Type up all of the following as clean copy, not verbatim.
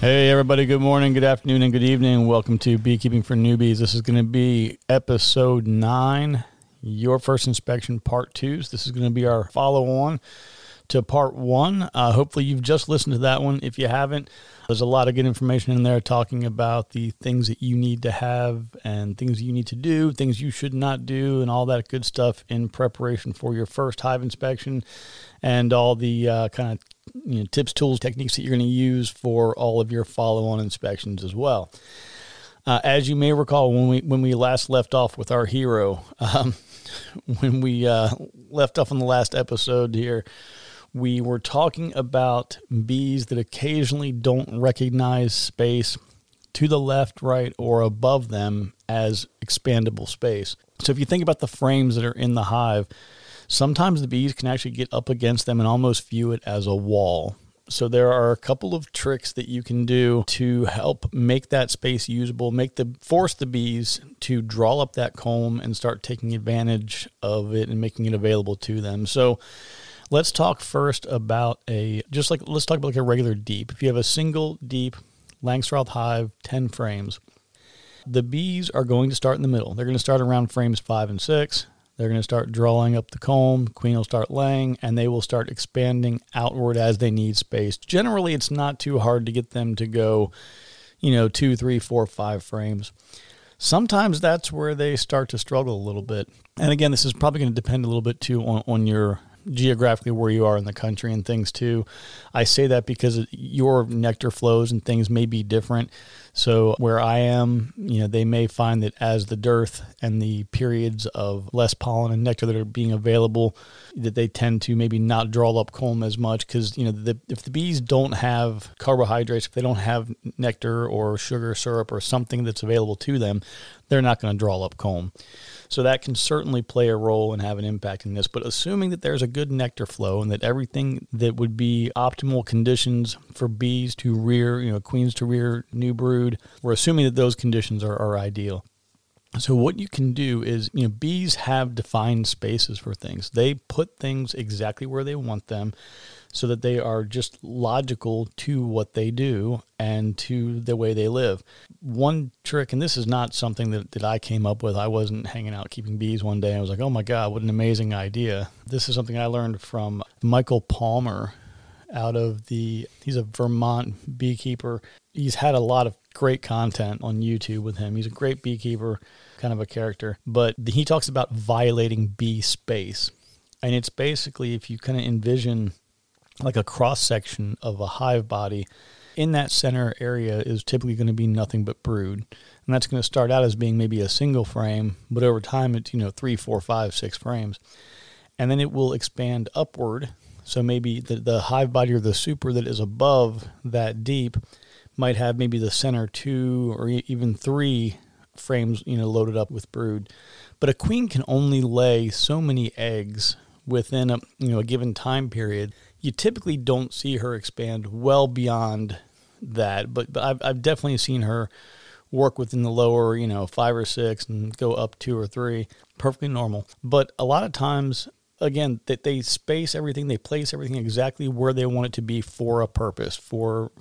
Hey everybody, good morning, good afternoon, and good evening. Welcome to Beekeeping for Newbies. This is going to be episode 9, Your First Inspection Part 2. So this is going to be our follow-on to Part 1. Hopefully you've just listened to that one. If you haven't, there's a lot of good information in there talking about the things that you need to have and things you need to do, things you should not do, and all that good stuff in preparation for your first hive inspection and all the tips, tools, techniques that you're going to use for all of your follow-on inspections as well. As you may recall, when we last left off with our hero, when we left off on the last episode here, we were talking about bees that occasionally don't recognize space to the left, right, or above them as expandable space. So if you think about the frames that are in the hive, sometimes the bees can actually get up against them and almost view it as a wall. So there are a couple of tricks that you can do to help make that space usable, force the bees to draw up that comb and start taking advantage of it and making it available to them. So let's talk first about a regular deep. If you have a single deep Langstroth hive, 10 frames, the bees are going to start in the middle. They're going to start around frames 5 and 6. They're going to start drawing up the comb, queen will start laying, and they will start expanding outward as they need space. Generally, it's not too hard to get them to go, 2, 3, 4, 5 frames. Sometimes that's where they start to struggle a little bit. And again, this is probably going to depend a little bit too on your geographically where you are in the country and things too. I say that because your nectar flows and things may be different. So where I am, they may find that as the dearth and the periods of less pollen and nectar that are being available, that they tend to maybe not draw up comb as much because, if the bees don't have carbohydrates, if they don't have nectar or sugar syrup or something that's available to them, they're not going to draw up comb. So that can certainly play a role and have an impact in this. But assuming that there's a good nectar flow and that everything that would be optimal conditions for bees to rear, queens to rear new brood, we're assuming that those conditions are ideal. So what you can do is, bees have defined spaces for things. They put things exactly where they want them so that they are just logical to what they do and to the way they live. One trick, and this is not something that I came up with. I wasn't hanging out keeping bees one day. I was like, oh my God, what an amazing idea. This is something I learned from Michael Palmer he's a Vermont beekeeper. He's had a lot of great content on YouTube with him. He's a great beekeeper, kind of a character, but he talks about violating bee space. And it's basically if you kind of envision like a cross section of a hive body, in that center area is typically going to be nothing but brood. And that's going to start out as being maybe a single frame, but over time it's, 3, 4, 5, 6 frames. And then it will expand upward. So maybe the hive body or the super that is above that deep might have maybe the center 2 or even 3 frames, loaded up with brood. But a queen can only lay so many eggs within a given time period. You typically don't see her expand well beyond that, but I've definitely seen her work within the lower, 5 or 6 and go up 2 or 3. Perfectly normal. But a lot of times, again, that they space everything, they place everything exactly where they want it to be for a purpose, for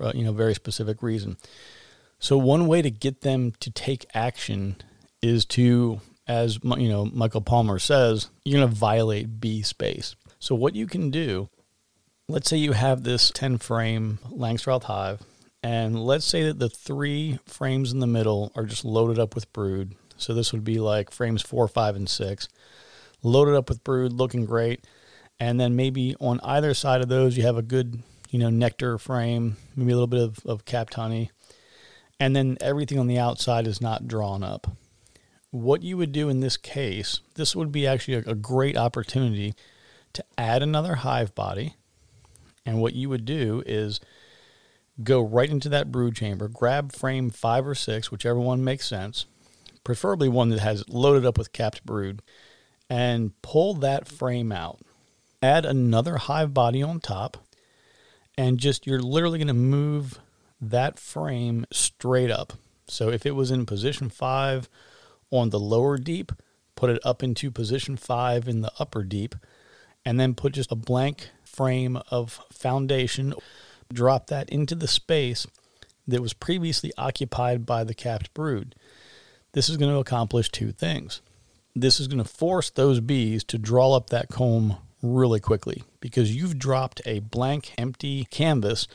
very specific reason. So one way to get them to take action is to, as Michael Palmer says, you're going to violate bee space. So what you can do, let's say you have this 10-frame Langstroth hive, and let's say that the 3 frames in the middle are just loaded up with brood. So this would be like frames 4, 5, and 6. Loaded up with brood, looking great. And then maybe on either side of those, you have a good, nectar frame, maybe a little bit of capped honey. And then everything on the outside is not drawn up. What you would do in this case, this would be actually a great opportunity to add another hive body. And what you would do is go right into that brood chamber, grab frame 5 or 6, whichever one makes sense, preferably one that has loaded up with capped brood, and pull that frame out. Add another hive body on top, and you're literally going to move that frame straight up. So if it was in position 5 on the lower deep, put it up into position 5 in the upper deep, and then put just a blank frame of foundation, drop that into the space, that was previously occupied by the capped brood. This is going to accomplish two things. This is going to force those bees to draw up that comb really quickly because you've dropped a blank, empty canvas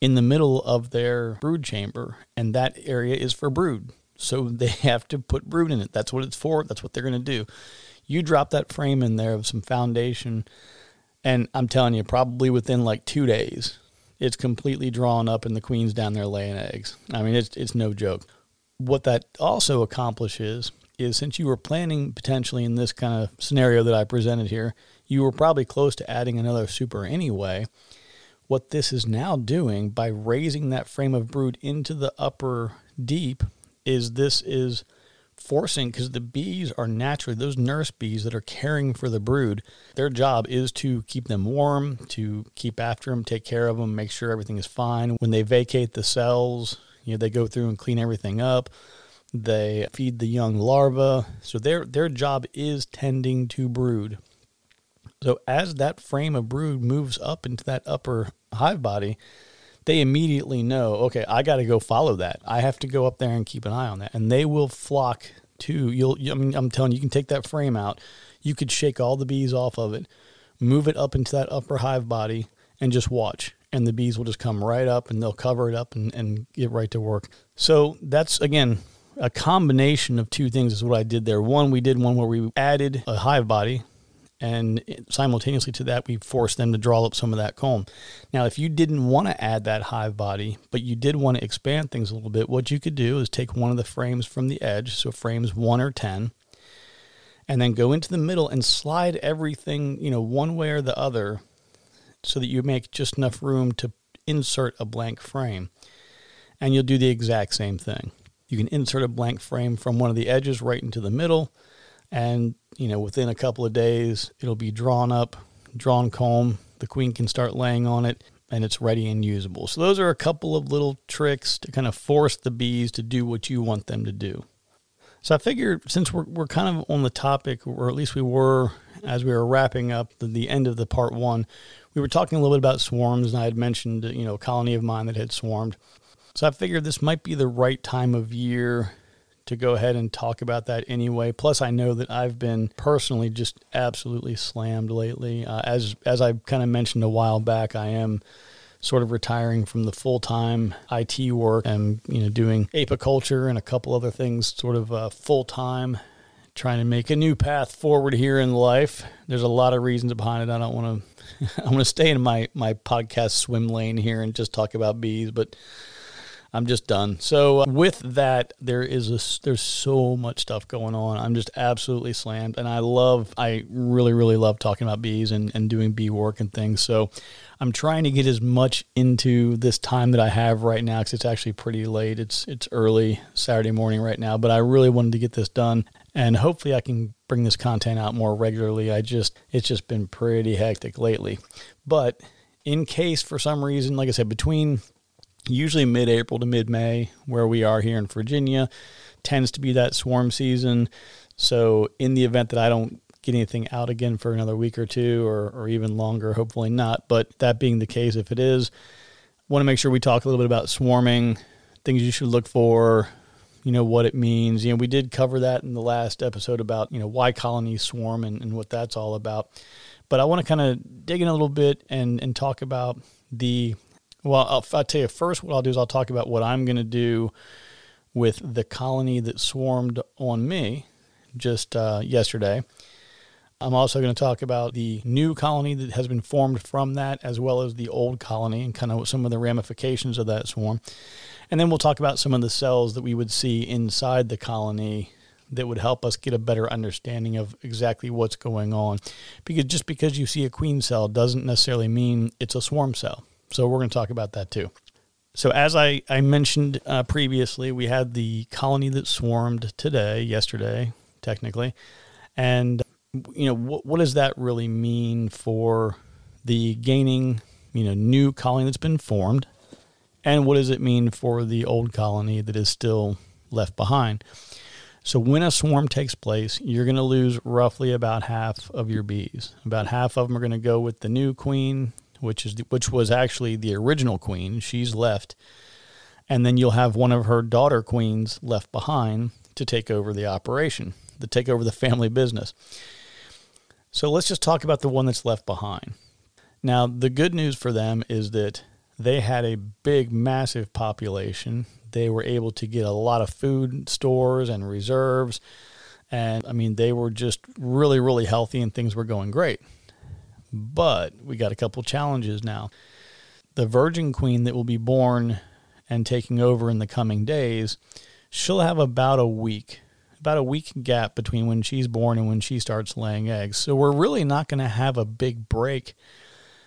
in the middle of their brood chamber, and that area is for brood. So they have to put brood in it. That's what it's for. That's what they're going to do. You drop that frame in there of some foundation, and I'm telling you, probably within like 2 days, it's completely drawn up and the queen's down there laying eggs. I mean, it's no joke. What that also accomplishes is, since you were planning potentially in this kind of scenario that I presented here, you were probably close to adding another super anyway. What this is now doing by raising that frame of brood into the upper deep is this is forcing, because the bees are naturally, those nurse bees that are caring for the brood, their job is to keep them warm, to keep after them, take care of them, make sure everything is fine. When they vacate the cells, you know, they go through and clean everything up. They feed the young larvae. So their job is tending to brood. So as that frame of brood moves up into that upper hive body, they immediately know, okay, I got to go follow that. I have to go up there and keep an eye on that. And they will flock to, I'm telling you, you can take that frame out. You could shake all the bees off of it, move it up into that upper hive body, and just watch. And the bees will just come right up, and they'll cover it up and get right to work. So that's, again, a combination of two things is what I did there. One, we did one where we added a hive body, and simultaneously to that, we forced them to draw up some of that comb. Now, if you didn't want to add that hive body, but you did want to expand things a little bit, what you could do is take one of the frames from the edge, so frames 1 or 10, and then go into the middle and slide everything, you know, one way or the other so that you make just enough room to insert a blank frame. And you'll do the exact same thing. You can insert a blank frame from one of the edges right into the middle, and you know, within a couple of days, it'll be drawn up, drawn comb. The queen can start laying on it, and it's ready and usable. So those are a couple of little tricks to kind of force the bees to do what you want them to do. So I figure, since we're kind of on the topic, or at least we were as we were wrapping up the end of the part one, we were talking a little bit about swarms, and I had mentioned, you know, a colony of mine that had swarmed. So I figured this might be the right time of year to go ahead and talk about that anyway. Plus, I know that I've been personally just absolutely slammed lately. As I kind of mentioned a while back, I am sort of retiring from the full-time IT work and, you know, doing apiculture and a couple other things sort of full-time, trying to make a new path forward here in life. There's a lot of reasons behind it. I don't want to I want to stay in my podcast swim lane here and just talk about bees, but I'm just done. So with that, there's so much stuff going on. I'm just absolutely slammed, and I really, really love talking about bees and doing bee work and things. So I'm trying to get as much into this time that I have right now, because it's actually pretty late. It's early Saturday morning right now, but I really wanted to get this done, and hopefully I can bring this content out more regularly. It's just been pretty hectic lately. But in case for some reason, like I said, between usually mid-April to mid-May, where we are here in Virginia, tends to be that swarm season. So in the event that I don't get anything out again for another week or two, or even longer, hopefully not, but that being the case, if it is, want to make sure we talk a little bit about swarming, things you should look for, you know, what it means. You know, we did cover that in the last episode about, you know, why colonies swarm and what that's all about. But I want to kind of dig in a little bit and talk about the... Well, I'll tell you first what I'll do is I'll talk about what I'm going to do with the colony that swarmed on me just yesterday. I'm also going to talk about the new colony that has been formed from that, as well as the old colony and kind of some of the ramifications of that swarm. And then we'll talk about some of the cells that we would see inside the colony that would help us get a better understanding of exactly what's going on. Because just because you see a queen cell doesn't necessarily mean it's a swarm cell. So we're going to talk about that too. So as I mentioned previously, we had the colony that swarmed yesterday, technically. And, you know, what does that really mean for the gaining, you know, new colony that's been formed? And what does it mean for the old colony that is still left behind? So when a swarm takes place, you're going to lose roughly about half of your bees. About half of them are going to go with the new queen, which was actually the original queen. She's left, and then you'll have one of her daughter queens left behind to take over the operation, to take over the family business. So let's just talk about the one that's left behind. Now, the good news for them is that they had a big, massive population. They were able to get a lot of food stores and reserves. And, I mean, they were just really, really healthy and things were going great. But we got a couple challenges now. The virgin queen that will be born and taking over in the coming days, she'll have about a week gap between when she's born and when she starts laying eggs. So we're really not going to have a big break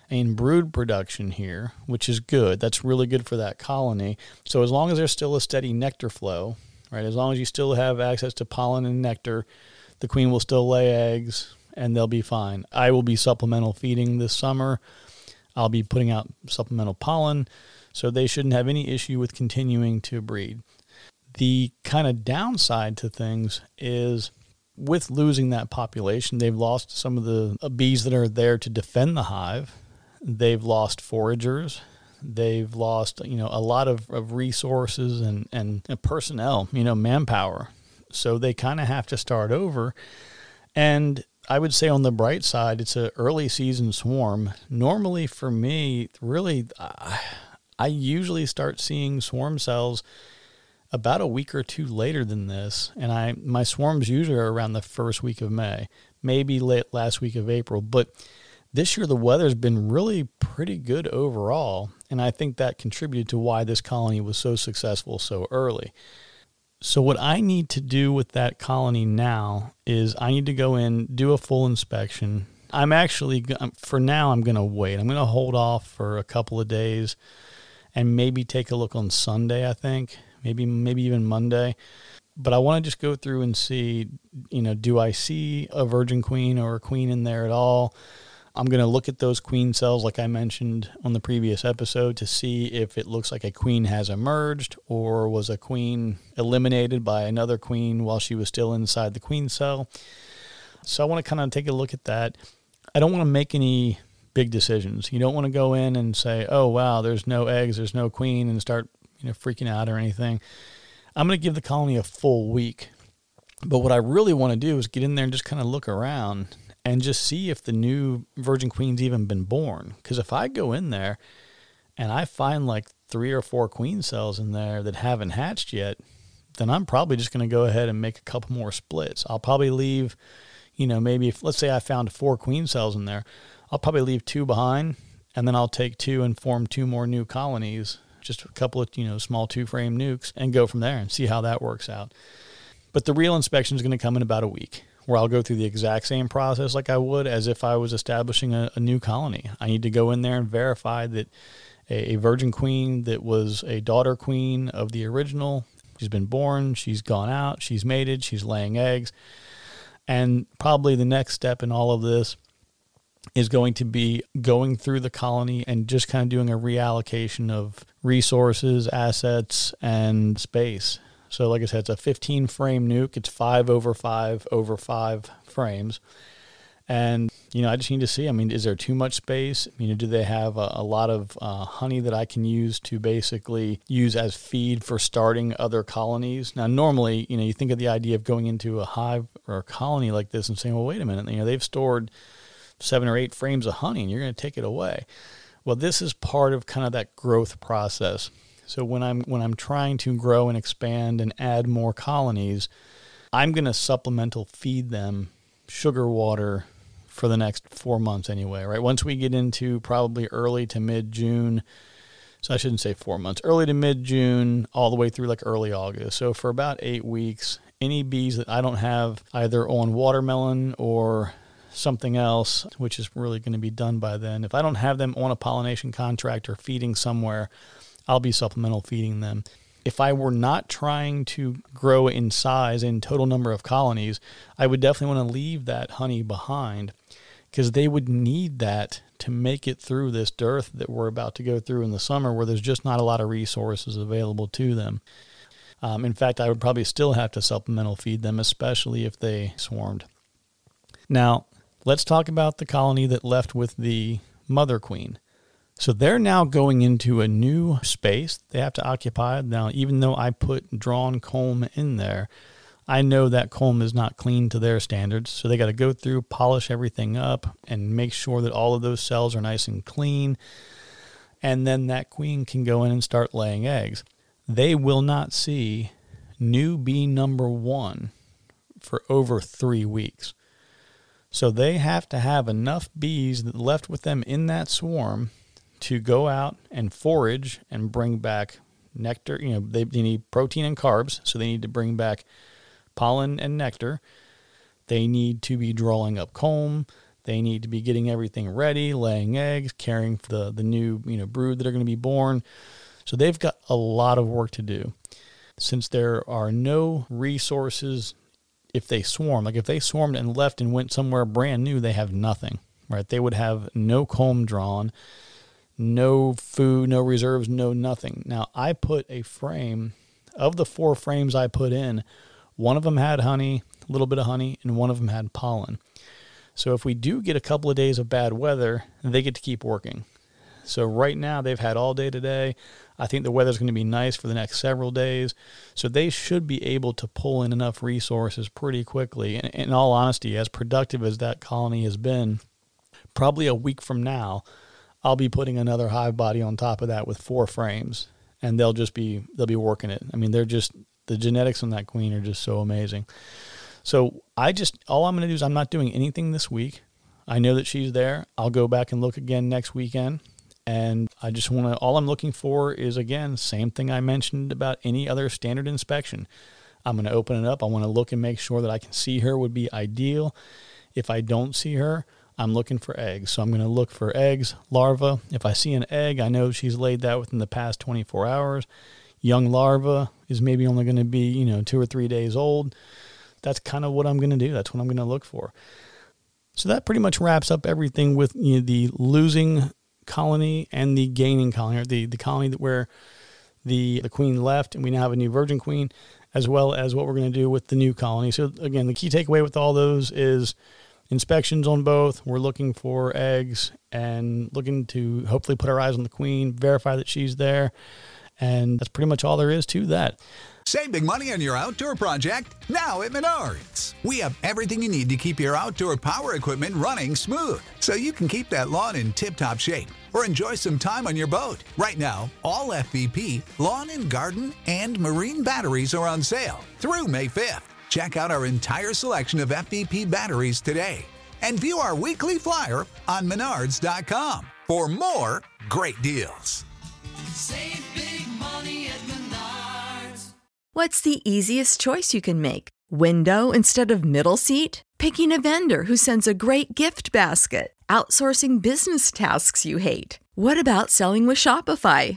in brood production here, which is good. That's really good for that colony. So as long as there's still a steady nectar flow, right? As long as you still have access to pollen and nectar, the queen will still lay eggs and they'll be fine. I will be supplemental feeding this summer. I'll be putting out supplemental pollen, so they shouldn't have any issue with continuing to breed. The kind of downside to things is with losing that population, they've lost some of the bees that are there to defend the hive. They've lost foragers. They've lost, a lot of resources and personnel, manpower. So they kind of have to start over. And I would say on the bright side, it's an early season swarm. Normally for me, really, I usually start seeing swarm cells about a week or two later than this. And my swarms usually are around the first week of May, maybe late last week of April. But this year, the weather's been really pretty good overall, and I think that contributed to why this colony was so successful so early. So what I need to do with that colony now is I need to go in, do a full inspection. I'm going to wait. I'm going to hold off for a couple of days and maybe take a look on Sunday, I think, maybe even Monday. But I want to just go through and see, do I see a virgin queen or a queen in there at all? I'm going to look at those queen cells like I mentioned on the previous episode to see if it looks like a queen has emerged or was a queen eliminated by another queen while she was still inside the queen cell. So I want to kind of take a look at that. I don't want to make any big decisions. You don't want to go in and say, oh, wow, there's no eggs, there's no queen, and start freaking out or anything. I'm going to give the colony a full week. But what I really want to do is get in there and just kind of look around and just see if the new virgin queen's even been born. Because if I go in there and I find like 3 or 4 queen cells in there that haven't hatched yet, then I'm probably just going to go ahead and make a couple more splits. I'll probably leave, maybe if, let's say I found 4 queen cells in there, I'll probably leave 2 behind, and then I'll take 2 and form 2 more new colonies, just a couple of, small 2-frame nukes, and go from there and see how that works out. But the real inspection is going to come in about a week, where I'll go through the exact same process like I would as if I was establishing a new colony. I need to go in there and verify that a virgin queen that was a daughter queen of the original, she's been born, she's gone out, she's mated, she's laying eggs. And probably the next step in all of this is going to be going through the colony and just kind of doing a reallocation of resources, assets, and space. So like I said, it's a 15-frame nuke. It's 5 over 5 over 5 frames. And, I just need to see, is there too much space? Do they have a lot of honey that I can use to basically use as feed for starting other colonies? Now, normally, you think of the idea of going into a hive or a colony like this and saying, well, wait a minute, they've stored 7 or 8 frames of honey and you're going to take it away. Well, this is part of kind of that growth process. So when I'm trying to grow and expand and add more colonies, I'm going to supplemental feed them sugar water for the next 4 months anyway, right? Once we get into probably early to mid-June, so I shouldn't say 4 months, early to mid-June all the way through like early August. So for about 8 weeks, any bees that I don't have either on watermelon or something else, which is really going to be done by then, if I don't have them on a pollination contract or feeding somewhere, I'll be supplemental feeding them. If I were not trying to grow in size and total number of colonies, I would definitely want to leave that honey behind because they would need that to make it through this dearth that we're about to go through in the summer where there's just not a lot of resources available to them. In fact, I would probably still have to supplemental feed them, especially if they swarmed. Now, let's talk about the colony that left with the mother queen. So they're now going into a new space they have to occupy. Now, even though I put drawn comb in there, I know that comb is not clean to their standards. So they got to go through, polish everything up, and make sure that all of those cells are nice and clean. And then that queen can go in and start laying eggs. They will not see new bee number one for over 3 weeks. So they have to have enough bees that left with them in that swarm to go out and forage and bring back nectar. You know, they need protein and carbs, so they need to bring back pollen and nectar. They need to be drawing up comb. They need to be getting everything ready, laying eggs, caring for the new, you know, brood that are going to be born. So they've got a lot of work to do. Since there are no resources if they swarm, like if they swarmed and left and went somewhere brand new, they have nothing, right? They would have no comb drawn, no food, no reserves, no nothing. Now, I put a frame, of the 4 frames I put in, one of them had honey, a little bit of honey, and one of them had pollen. So if we do get a couple of days of bad weather, they get to keep working. So right now they've had all day today. I think the weather's going to be nice for the next several days. So they should be able to pull in enough resources pretty quickly. And in all honesty, as productive as that colony has been, probably a week from now, I'll be putting another hive body on top of that with 4 frames, and they'll be working it. I mean, they're just, the genetics on that queen are just so amazing. So all I'm going to do is I'm not doing anything this week. I know that she's there. I'll go back and look again next weekend. And I just want to, all I'm looking for is, again, same thing I mentioned about any other standard inspection. I'm going to open it up. I want to look and make sure that I can see her would be ideal. If I don't see her, I'm looking for eggs. So I'm going to look for eggs, larvae. If I see an egg, I know she's laid that within the past 24 hours. Young larva is maybe only going to be, 2 or 3 days old. That's kind of what I'm going to do. That's what I'm going to look for. So that pretty much wraps up everything with the losing colony and the gaining colony, or the colony that where the queen left and we now have a new virgin queen, as well as what we're going to do with the new colony. So again, the key takeaway with all those is inspections on both. We're looking for eggs and looking to hopefully put our eyes on the queen, verify that she's there. And that's pretty much all there is to that. Save big money on your outdoor project now at Menards. We have everything you need to keep your outdoor power equipment running smooth, so you can keep that lawn in tip-top shape or enjoy some time on your boat. Right now, all FVP, lawn and garden, and marine batteries are on sale through May 5th. Check out our entire selection of FVP batteries today and view our weekly flyer on Menards.com for more great deals. Save big money at Menards. What's the easiest choice you can make? Window instead of middle seat? Picking a vendor who sends a great gift basket? Outsourcing business tasks you hate? What about selling with Shopify?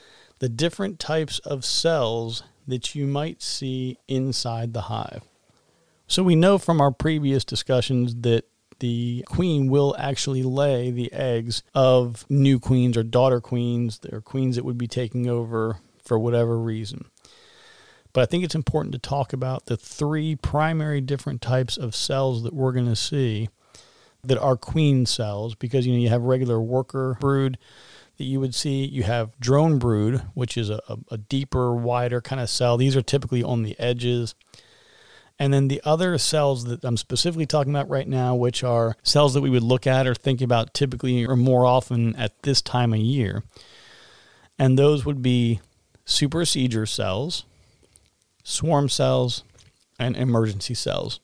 the different types of cells that you might see inside the hive. So we know from our previous discussions that the queen will actually lay the eggs of new queens or daughter queens, or queens that would be taking over for whatever reason. But I think it's important to talk about the 3 primary different types of cells that we're going to see that are queen cells, because you have regular worker brood that you would see. You have drone brood, which is a deeper, wider kind of cell. These are typically on the edges. And then the other cells that I'm specifically talking about right now, which are cells that we would look at or think about typically or more often at this time of year. And those would be supersedure cells, swarm cells, and emergency cells.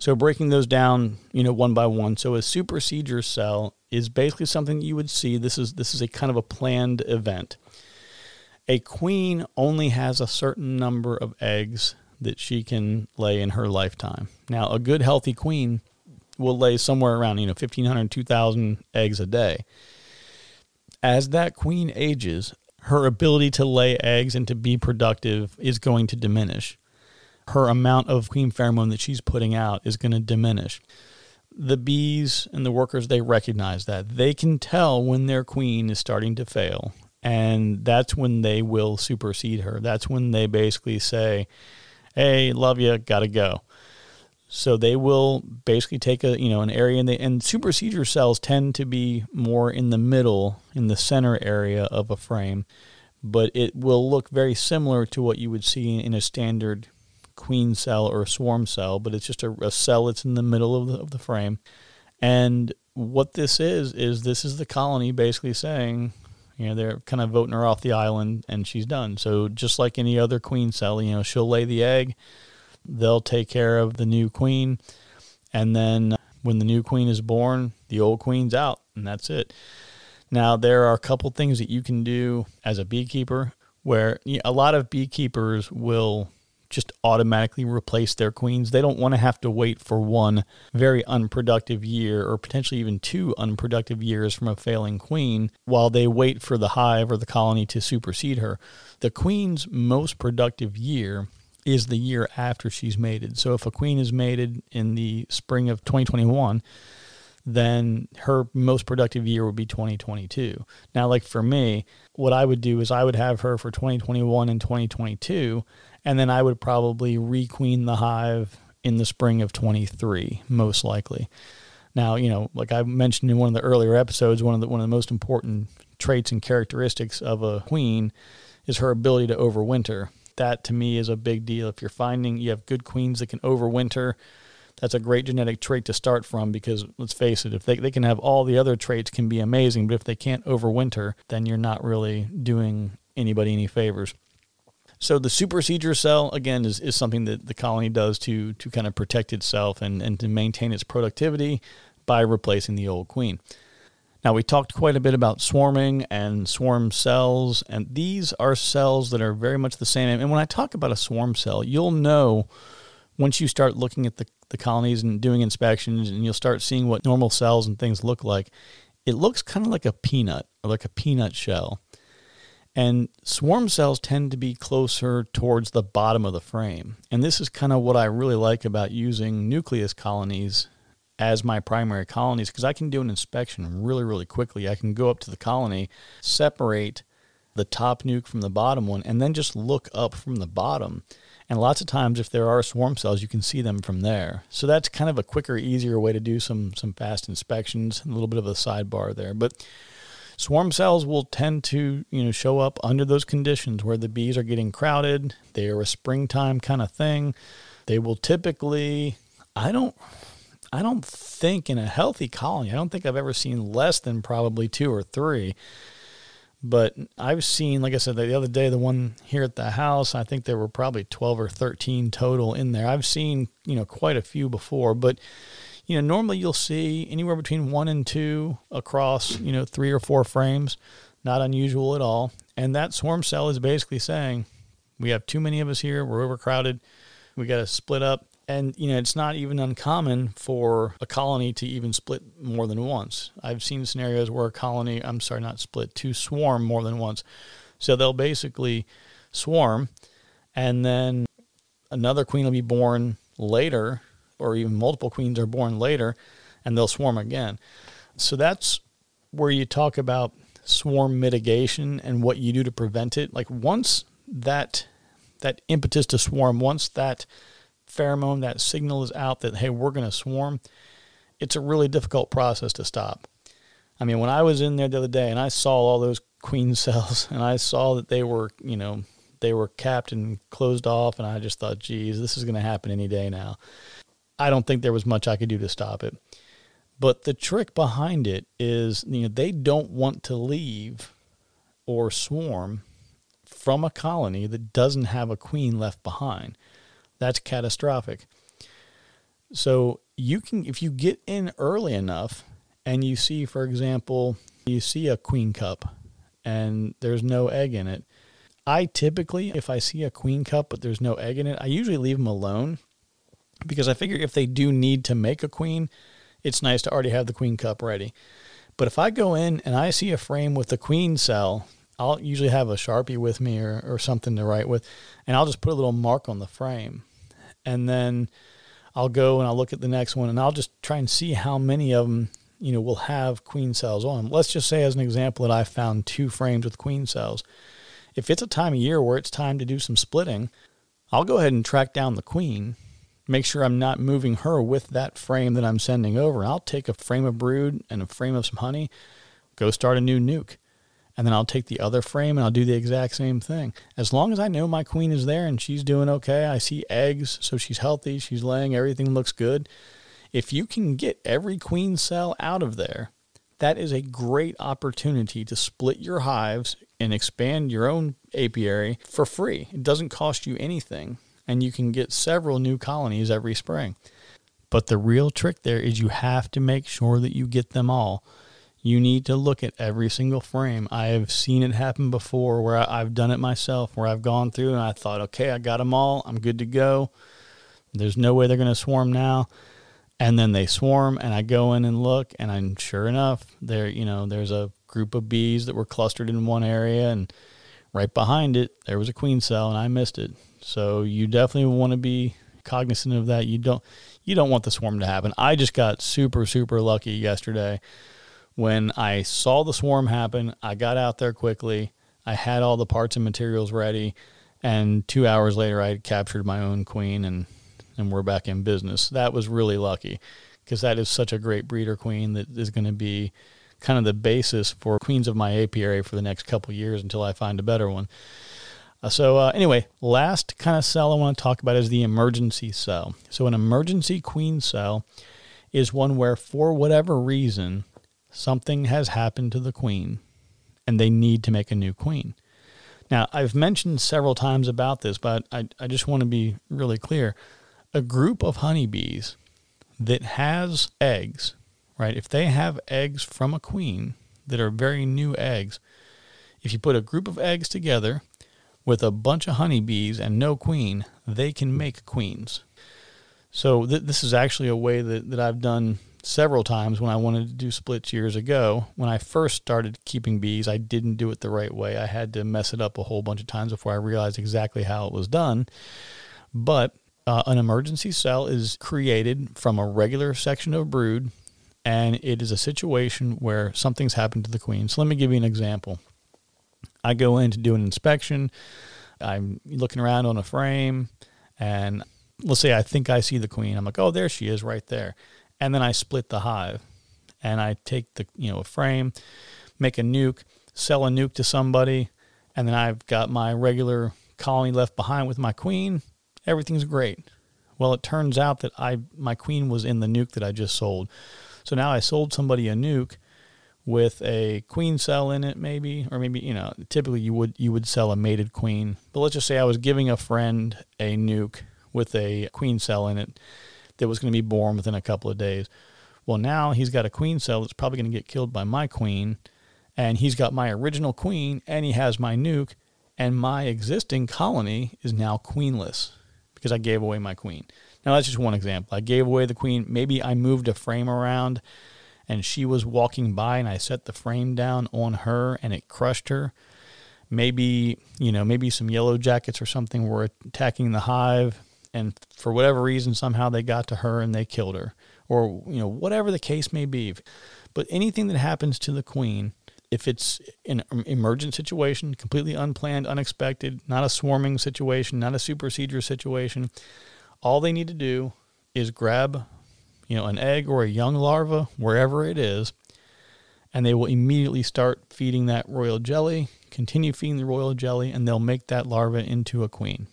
So breaking those down, one by one. So a supersedure cell is basically something you would see. This is a kind of a planned event. A queen only has a certain number of eggs that she can lay in her lifetime. Now, a good healthy queen will lay somewhere around, 1,500, 2,000 eggs a day. As that queen ages, her ability to lay eggs and to be productive is going to diminish. Her amount of queen pheromone that she's putting out is going to diminish. The bees and the workers, they recognize that. They can tell when their queen is starting to fail, and that's when they will supersede her. That's when they basically say, hey, love you, gotta go. So they will basically take an area, and supersedure cells tend to be more in the middle, in the center area of a frame, but it will look very similar to what you would see in a standard queen cell or a swarm cell, but it's just a cell that's in the middle of the frame. And what this is this is the colony basically saying, they're kind of voting her off the island and she's done. So just like any other queen cell, she'll lay the egg. They'll take care of the new queen, and then when the new queen is born, the old queen's out, and that's it. Now, there are a couple things that you can do as a beekeeper where a lot of beekeepers will just automatically replace their queens. They don't want to have to wait for one very unproductive year or potentially even two unproductive years from a failing queen while they wait for the hive or the colony to supersede her. The queen's most productive year is the year after she's mated. So if a queen is mated in the spring of 2021, then her most productive year would be 2022. Now, like for me, what I would do is I would have her for 2021 and 2022, and then I would probably requeen the hive in the spring of 23, most likely. Now, like I mentioned in one of the earlier episodes, one of the most important traits and characteristics of a queen is her ability to overwinter. That to me is a big deal. If you're finding you have good queens that can overwinter, that's a great genetic trait to start from, because let's face it, if they can have all the other traits can be amazing, but if they can't overwinter, then you're not really doing anybody any favors. So the supersedure cell, again, is something that the colony does to kind of protect itself and to maintain its productivity by replacing the old queen. Now, we talked quite a bit about swarming and swarm cells, and these are cells that are very much the same. And when I talk about a swarm cell, you'll know once you start looking at the colonies and doing inspections, and you'll start seeing what normal cells and things look like. It looks kind of like a peanut or like a peanut shell. And swarm cells tend to be closer towards the bottom of the frame. And this is kind of what I really like about using nucleus colonies as my primary colonies, because I can do an inspection really, really quickly. I can go up to the colony, separate the top nuke from the bottom one, and then just look up from the bottom. And lots of times, if there are swarm cells, you can see them from there. So that's kind of a quicker, easier way to do some fast inspections, a little bit of a sidebar there. But swarm cells will tend to show up under those conditions where the bees are getting crowded. They are a springtime kind of thing. They will typically, I don't think in a healthy colony, I don't think I've ever seen less than probably two or three. But I've seen, like I said, the other day, the one here at the house, I think there were probably 12 or 13 total in there. I've seen, quite a few before. But, normally you'll see anywhere between one and two across, three or four frames. Not unusual at all. And that swarm cell is basically saying, we have too many of us here. We're overcrowded. We got to split up. And, it's not even uncommon for a colony to even split more than once. I've seen scenarios where to swarm more than once. So they'll basically swarm, and then another queen will be born later, or even multiple queens are born later, and they'll swarm again. So that's where you talk about swarm mitigation and what you do to prevent it. Like once that impetus to swarm, once that pheromone, that signal is out that, hey, we're going to swarm, it's a really difficult process to stop. I mean, when I was in there the other day and I saw all those queen cells and I saw that they were, they were capped and closed off, and I just thought, geez, this is going to happen any day now. I don't think there was much I could do to stop it. But the trick behind it is, they don't want to leave or swarm from a colony that doesn't have a queen left behind. That's catastrophic. So you can, if you get in early enough and you see, for example, you see a queen cup and there's no egg in it. I typically, if I see a queen cup but there's no egg in it, I usually leave them alone because I figure if they do need to make a queen, it's nice to already have the queen cup ready. But if I go in and I see a frame with a queen cell, I'll usually have a Sharpie with me or something to write with, and I'll just put a little mark on the frame. And then I'll go and I'll look at the next one, and I'll just try and see how many of them, you know, will have queen cells on them. Let's just say as an example that I found 2 frames with queen cells. If it's a time of year where it's time to do some splitting, I'll go ahead and track down the queen, make sure I'm not moving her with that frame that I'm sending over. I'll take a frame of brood and a frame of some honey, go start a new nuke. And then I'll take the other frame and I'll do the exact same thing. As long as I know my queen is there and she's doing okay, I see eggs, so she's healthy, she's laying, everything looks good. If you can get every queen cell out of there, that is a great opportunity to split your hives and expand your own apiary for free. It doesn't cost you anything. And you can get several new colonies every spring. But the real trick there is you have to make sure that you get them all. You need to look at every single frame. I have seen it happen before where I've done it myself, where I've gone through and I thought, okay, I got them all. I'm good to go. There's no way they're going to swarm now. And then they swarm and I go in and look, and I'm sure enough, there, you know, there's a group of bees that were clustered in one area, and right behind it, there was a queen cell and I missed it. So you definitely want to be cognizant of that. You don't want the swarm to happen. I just got super, super lucky yesterday when I saw the swarm happen. I got out there quickly. I had all the parts and materials ready. And 2 hours later, I had captured my own queen and we're back in business. That was really lucky because that is such a great breeder queen that is going to be kind of the basis for queens of my apiary for the next couple years until I find a better one. So anyway, last kind of cell I want to talk about is the emergency cell. So an emergency queen cell is one where for whatever reason, something has happened to the queen and they need to make a new queen. Now, I've mentioned several times about this, but I just want to be really clear. A group of honeybees that has eggs, right? If they have eggs from a queen that are very new eggs, if you put a group of eggs together with a bunch of honeybees and no queen, they can make queens. So this is actually a way that I've done several times when I wanted to do splits years ago. When I first started keeping bees, I didn't do it the right way. I had to mess it up a whole bunch of times before I realized exactly how it was done. But an emergency cell is created from a regular section of brood, and it is a situation where something's happened to the queen. So let me give you an example. I go in to do an inspection. I'm looking around on a frame, and let's say I think I see the queen. I'm like, oh, there she is right there. And then I split the hive, and I take the, you know, a frame, make a nuke, sell a nuke to somebody, and then I've got my regular colony left behind with my queen. Everything's great. Well, it turns out that my queen was in the nuke that I just sold. So now I sold somebody a nuke with a queen cell in it, maybe, or maybe, you know, typically you would sell a mated queen, but let's just say I was giving a friend a nuke with a queen cell in it that was going to be born within a couple of days. Well, now he's got a queen cell that's probably going to get killed by my queen, and he's got my original queen, and he has my nuke, and my existing colony is now queenless because I gave away my queen. Now, that's just one example. I gave away the queen. Maybe I moved a frame around, and she was walking by, and I set the frame down on her, and it crushed her. Maybe some yellow jackets or something were attacking the hive, and for whatever reason, somehow they got to her and they killed her, or, you know, whatever the case may be. But anything that happens to the queen, if it's an emergent situation, completely unplanned, unexpected, not a swarming situation, not a supersedure situation, all they need to do is grab, you know, an egg or a young larva, wherever it is, and they will immediately start feeding that royal jelly, continue feeding the royal jelly, and they'll make that larva into a queen.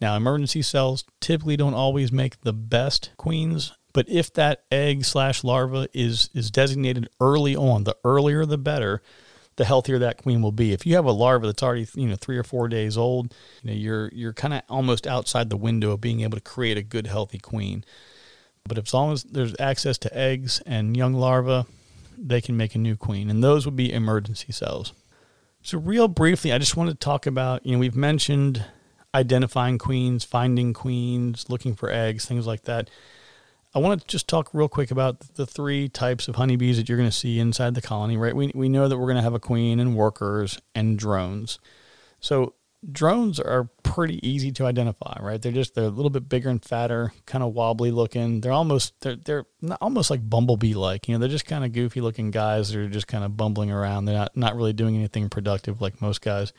Now, emergency cells typically don't always make the best queens, but if that egg/larva is designated early on, the earlier the better, the healthier that queen will be. If you have a larva that's already, you know, 3 or 4 days old, you know, you're kind of almost outside the window of being able to create a good, healthy queen. But as long as there's access to eggs and young larvae, they can make a new queen. And those would be emergency cells. So real briefly, I just want to talk about, we've mentioned identifying queens, finding queens, looking for eggs, things like that. I want to just talk real quick about the three types of honeybees that you're going to see inside the colony, right? We know that we're going to have a queen and workers and drones. So drones are pretty easy to identify, right? They're a little bit bigger and fatter, kind of wobbly looking. They're almost like bumblebee-like, they're just kind of goofy looking guys that are just kind of bumbling around. They're not really doing anything productive like most guys.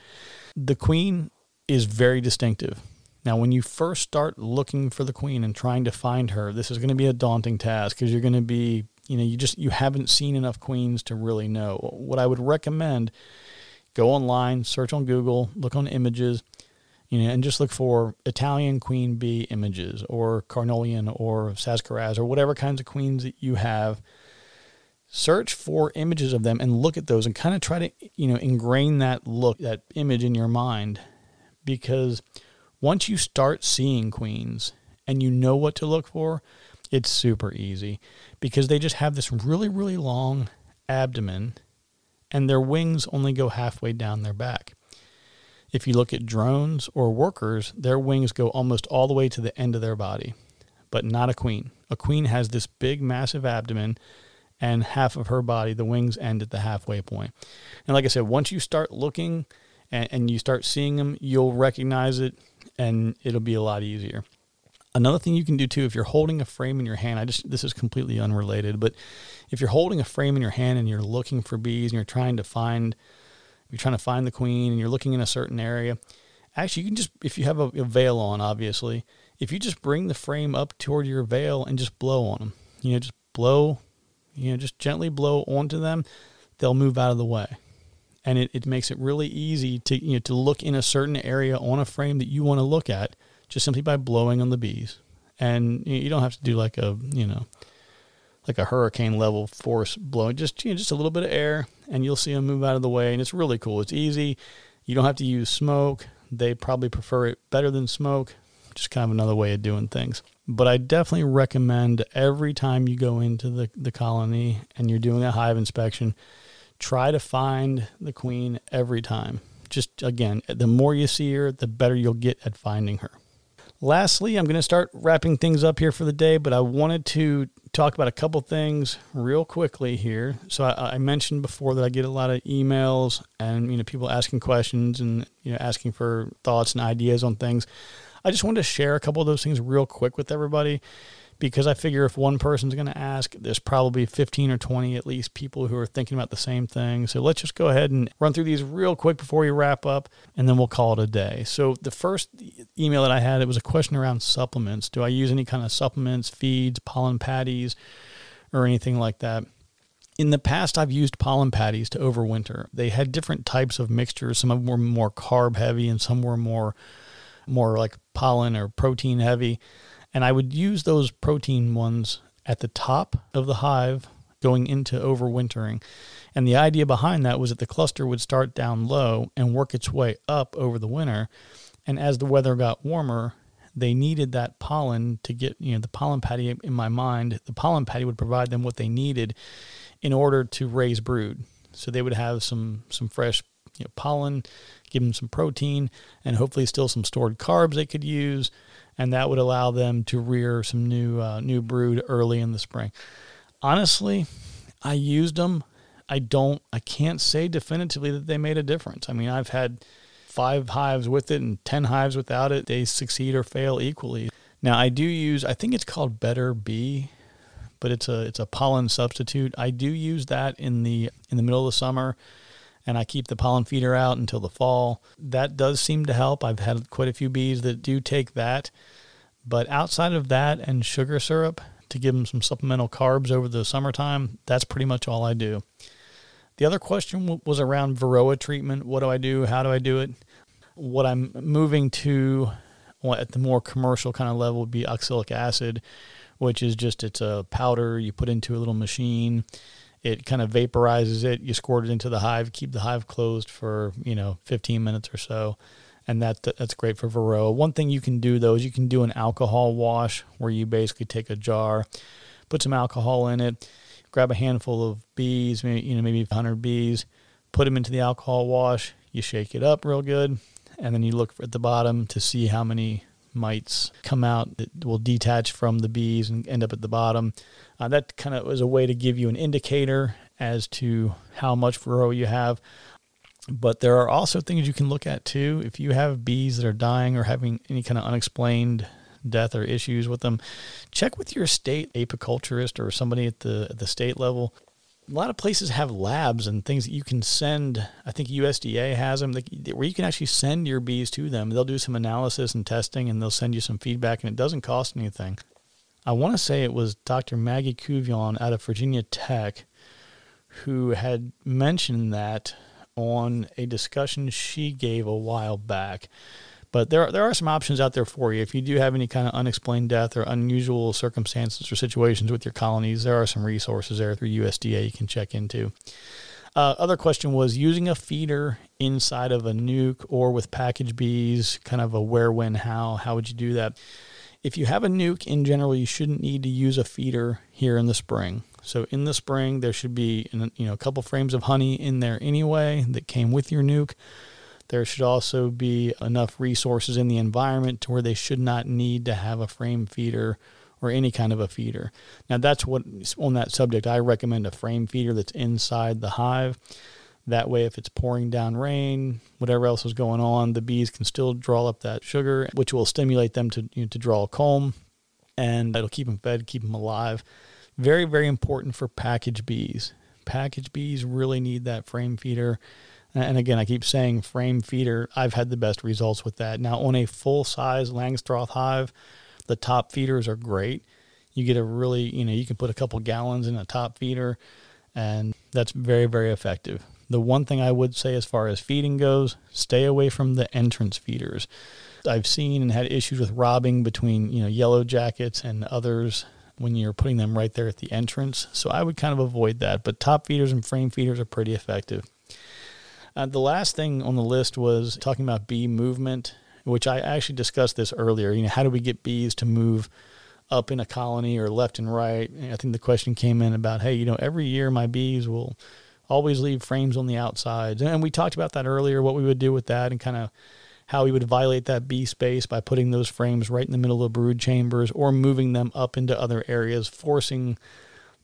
The queen is very distinctive. Now, when you first start looking for the queen and trying to find her, this is going to be a daunting task because you're going to be, you haven't seen enough queens to really know. What I would recommend, go online, search on Google, look on images, and just look for Italian queen bee images or Carnelian or Sascaraz or whatever kinds of queens that you have. Search for images of them and look at those and kind of try to, ingrain that image in your mind, because once you start seeing queens and you know what to look for, it's super easy because they just have this really, really long abdomen and their wings only go halfway down their back. If you look at drones or workers, their wings go almost all the way to the end of their body, but not a queen. A queen has this big, massive abdomen and half of her body, the wings end at the halfway point. And like I said, once you start looking and you start seeing them, you'll recognize it. And it'll be a lot easier. Another thing you can do too, if you're holding a frame in your hand, this is completely unrelated, but if you're holding a frame in your hand and you're looking for bees and you're trying to find the queen and you're looking in a certain area, actually you can just, if you have a veil on, obviously, if you just bring the frame up toward your veil and just blow on them, just gently blow onto them, they'll move out of the way. And it makes it really easy to look in a certain area on a frame that you want to look at just simply by blowing on the bees. And you don't have to do like a hurricane level force blowing, just a little bit of air and you'll see them move out of the way. And it's really cool. It's easy. You don't have to use smoke. They probably prefer it better than smoke. Just kind of another way of doing things. But I definitely recommend every time you go into the colony and you're doing a hive inspection, try to find the queen every time. Just, again, the more you see her, the better you'll get at finding her. Lastly, I'm going to start wrapping things up here for the day, but I wanted to talk about a couple things real quickly here. So I mentioned before that I get a lot of emails and, people asking questions and, asking for thoughts and ideas on things. I just wanted to share a couple of those things real quick with everybody, because I figure if one person's going to ask, there's probably 15 or 20 at least people who are thinking about the same thing. So let's just go ahead and run through these real quick before we wrap up, and then we'll call it a day. So the first email that I had, it was a question around supplements. Do I use any kind of supplements, feeds, pollen patties, or anything like that? In the past, I've used pollen patties to overwinter. They had different types of mixtures. Some of them were more carb heavy and some were more like pollen or protein heavy. And I would use those protein ones at the top of the hive going into overwintering. And the idea behind that was that the cluster would start down low and work its way up over the winter. And as the weather got warmer, they needed that pollen to get, the pollen patty in my mind, the pollen patty would provide them what they needed in order to raise brood. So they would have some fresh pollen, give them some protein, and hopefully still some stored carbs they could use. And that would allow them to rear some new brood early in the spring. Honestly, I used them. I can't say definitively that they made a difference. I mean, I've had 5 hives with it and 10 hives without it. They succeed or fail equally. Now, I do use, I think it's called Better Bee, but it's a pollen substitute. I do use that in the middle of the summer, and I keep the pollen feeder out until the fall. That does seem to help. I've had quite a few bees that do take that. But outside of that and sugar syrup to give them some supplemental carbs over the summertime, that's pretty much all I do. The other question was around Varroa treatment. What do I do? How do I do it? What I'm moving to at the more commercial kind of level would be oxalic acid, which is just, it's a powder you put into a little machine. It kind of vaporizes it. You squirt it into the hive, keep the hive closed for, 15 minutes or so, and that's great for Varroa. One thing you can do, though, is you can do an alcohol wash where you basically take a jar, put some alcohol in it, grab a handful of bees, maybe 100 bees, put them into the alcohol wash, you shake it up real good, and then you look at the bottom to see how many mites come out that will detach from the bees and end up at the bottom. That kind of is a way to give you an indicator as to how much Varroa you have. But there are also things you can look at too. If you have bees that are dying or having any kind of unexplained death or issues with them, check with your state apiculturist or somebody at the state level. A lot of places have labs and things that you can send. I think USDA has them where you can actually send your bees to them. They'll do some analysis and testing, and they'll send you some feedback, and it doesn't cost anything. I want to say it was Dr. Maggie Cuvion out of Virginia Tech who had mentioned that on a discussion she gave a while back. But there are some options out there for you. If you do have any kind of unexplained death or unusual circumstances or situations with your colonies, there are some resources there through USDA you can check into. Other question was using a feeder inside of a nuke or with package bees, kind of a where, when, how would you do that? If you have a nuke in general, you shouldn't need to use a feeder here in the spring. So in the spring, there should be a couple frames of honey in there anyway that came with your nuke. There should also be enough resources in the environment to where they should not need to have a frame feeder or any kind of a feeder. Now, that's what, on that subject, I recommend a frame feeder that's inside the hive. That way, if it's pouring down rain, whatever else is going on, the bees can still draw up that sugar, which will stimulate them to draw comb, and it'll keep them fed, keep them alive. Very, very important for package bees. Package bees really need that frame feeder. And again, I keep saying frame feeder. I've had the best results with that. Now, on a full-size Langstroth hive, the top feeders are great. You get a really, you can put a couple gallons in a top feeder, and that's very, very effective. The one thing I would say as far as feeding goes, stay away from the entrance feeders. I've seen and had issues with robbing between, yellow jackets and others when you're putting them right there at the entrance. So I would kind of avoid that. But top feeders and frame feeders are pretty effective. The last thing on the list was talking about bee movement, which I actually discussed this earlier. How do we get bees to move up in a colony or left and right? And I think the question came in about, hey, every year my bees will always leave frames on the outsides. And we talked about that earlier, what we would do with that and kind of how we would violate that bee space by putting those frames right in the middle of brood chambers or moving them up into other areas, forcing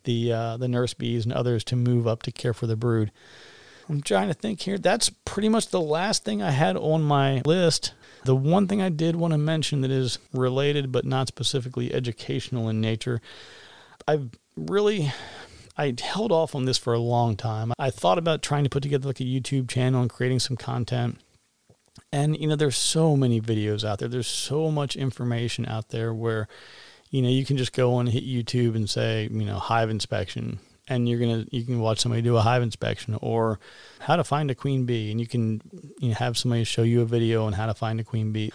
the nurse bees and others to move up to care for the brood. I'm trying to think here. That's pretty much the last thing I had on my list. The one thing I did want to mention that is related but not specifically educational in nature, I held off on this for a long time. I thought about trying to put together like a YouTube channel and creating some content. And, there's so many videos out there. There's so much information out there where, you can just go on and hit YouTube and say, hive inspection. And you can watch somebody do a hive inspection or how to find a queen bee. And you can have somebody show you a video on how to find a queen bee.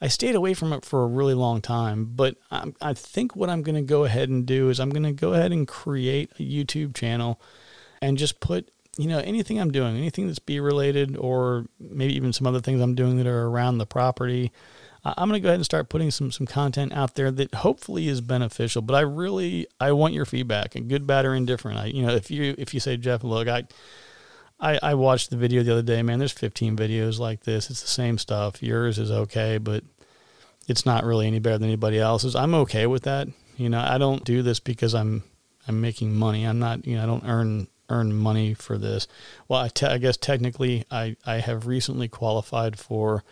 I stayed away from it for a really long time, but I think what I'm going to go ahead and do is I'm going to go ahead and create a YouTube channel and just put, anything I'm doing, anything that's bee related or maybe even some other things I'm doing that are around the property. I'm going to go ahead and start putting some content out there that hopefully is beneficial, but I want your feedback, and good, bad, or indifferent. If you say, Jeff, look, I watched the video the other day, man, there's 15 videos like this. It's the same stuff. Yours is okay, but it's not really any better than anybody else's. I'm okay with that. I don't do this because I'm making money. I'm not, I don't earn money for this. Well, I guess technically I have recently qualified for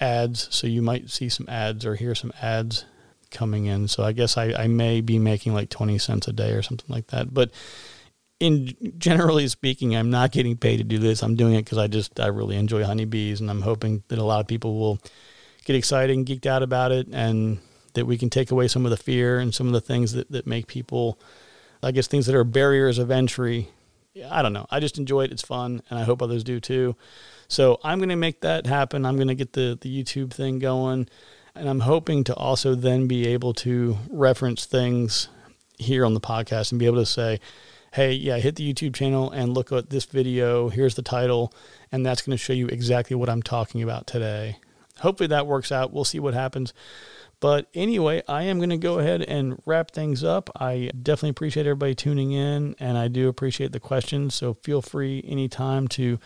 ads, so you might see some ads or hear some ads coming in. So I guess I may be making like 20 cents a day or something like that. But in generally speaking, I'm not getting paid to do this. I'm doing it because I really enjoy honeybees, and I'm hoping that a lot of people will get excited and geeked out about it, and that we can take away some of the fear and some of the things that make people, I guess, things that are barriers of entry. I don't know. I just enjoy it. It's fun, and I hope others do too. So I'm going to make that happen. I'm going to get the YouTube thing going, and I'm hoping to also then be able to reference things here on the podcast and be able to say, hey, yeah, hit the YouTube channel and look at this video. Here's the title, and that's going to show you exactly what I'm talking about today. hopefully that works out. We'll see what happens. But anyway, I am going to go ahead and wrap things up. I definitely appreciate everybody tuning in, and I do appreciate the questions. So feel free anytime to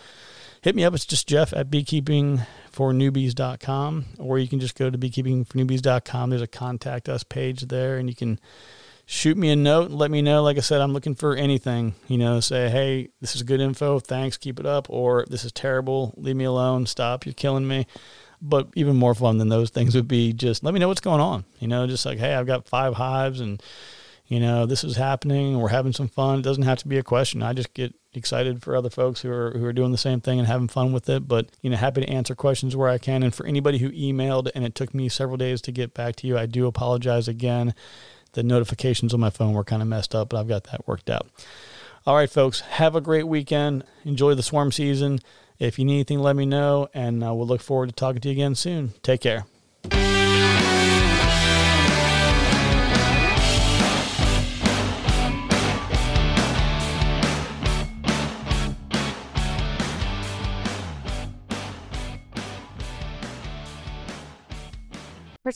hit me up. It's just Jeff at beekeepingfornewbies.com, or you can just go to beekeepingfornewbies.com. There's a contact us page there, and you can shoot me a note and let me know. Like I said, I'm looking for anything, you know, say, hey, this is good info. Thanks. Keep it up. Or this is terrible. Leave me alone. Stop. You're killing me. But even more fun than those things would be just let me know what's going on. You know, just like, hey, I've got 5 hives and, you know, this is happening. We're having some fun. It doesn't have to be a question. I just get excited for other folks who are doing the same thing and having fun with it. But, you know, happy to answer questions where I can. And for anybody who emailed and it took me several days to get back to you, I do apologize again. The notifications on my phone were kind of messed up, but I've got that worked out. All right, folks, have a great weekend. Enjoy the swarm season. If you need anything, let me know, and we'll look forward to talking to you again soon. Take care.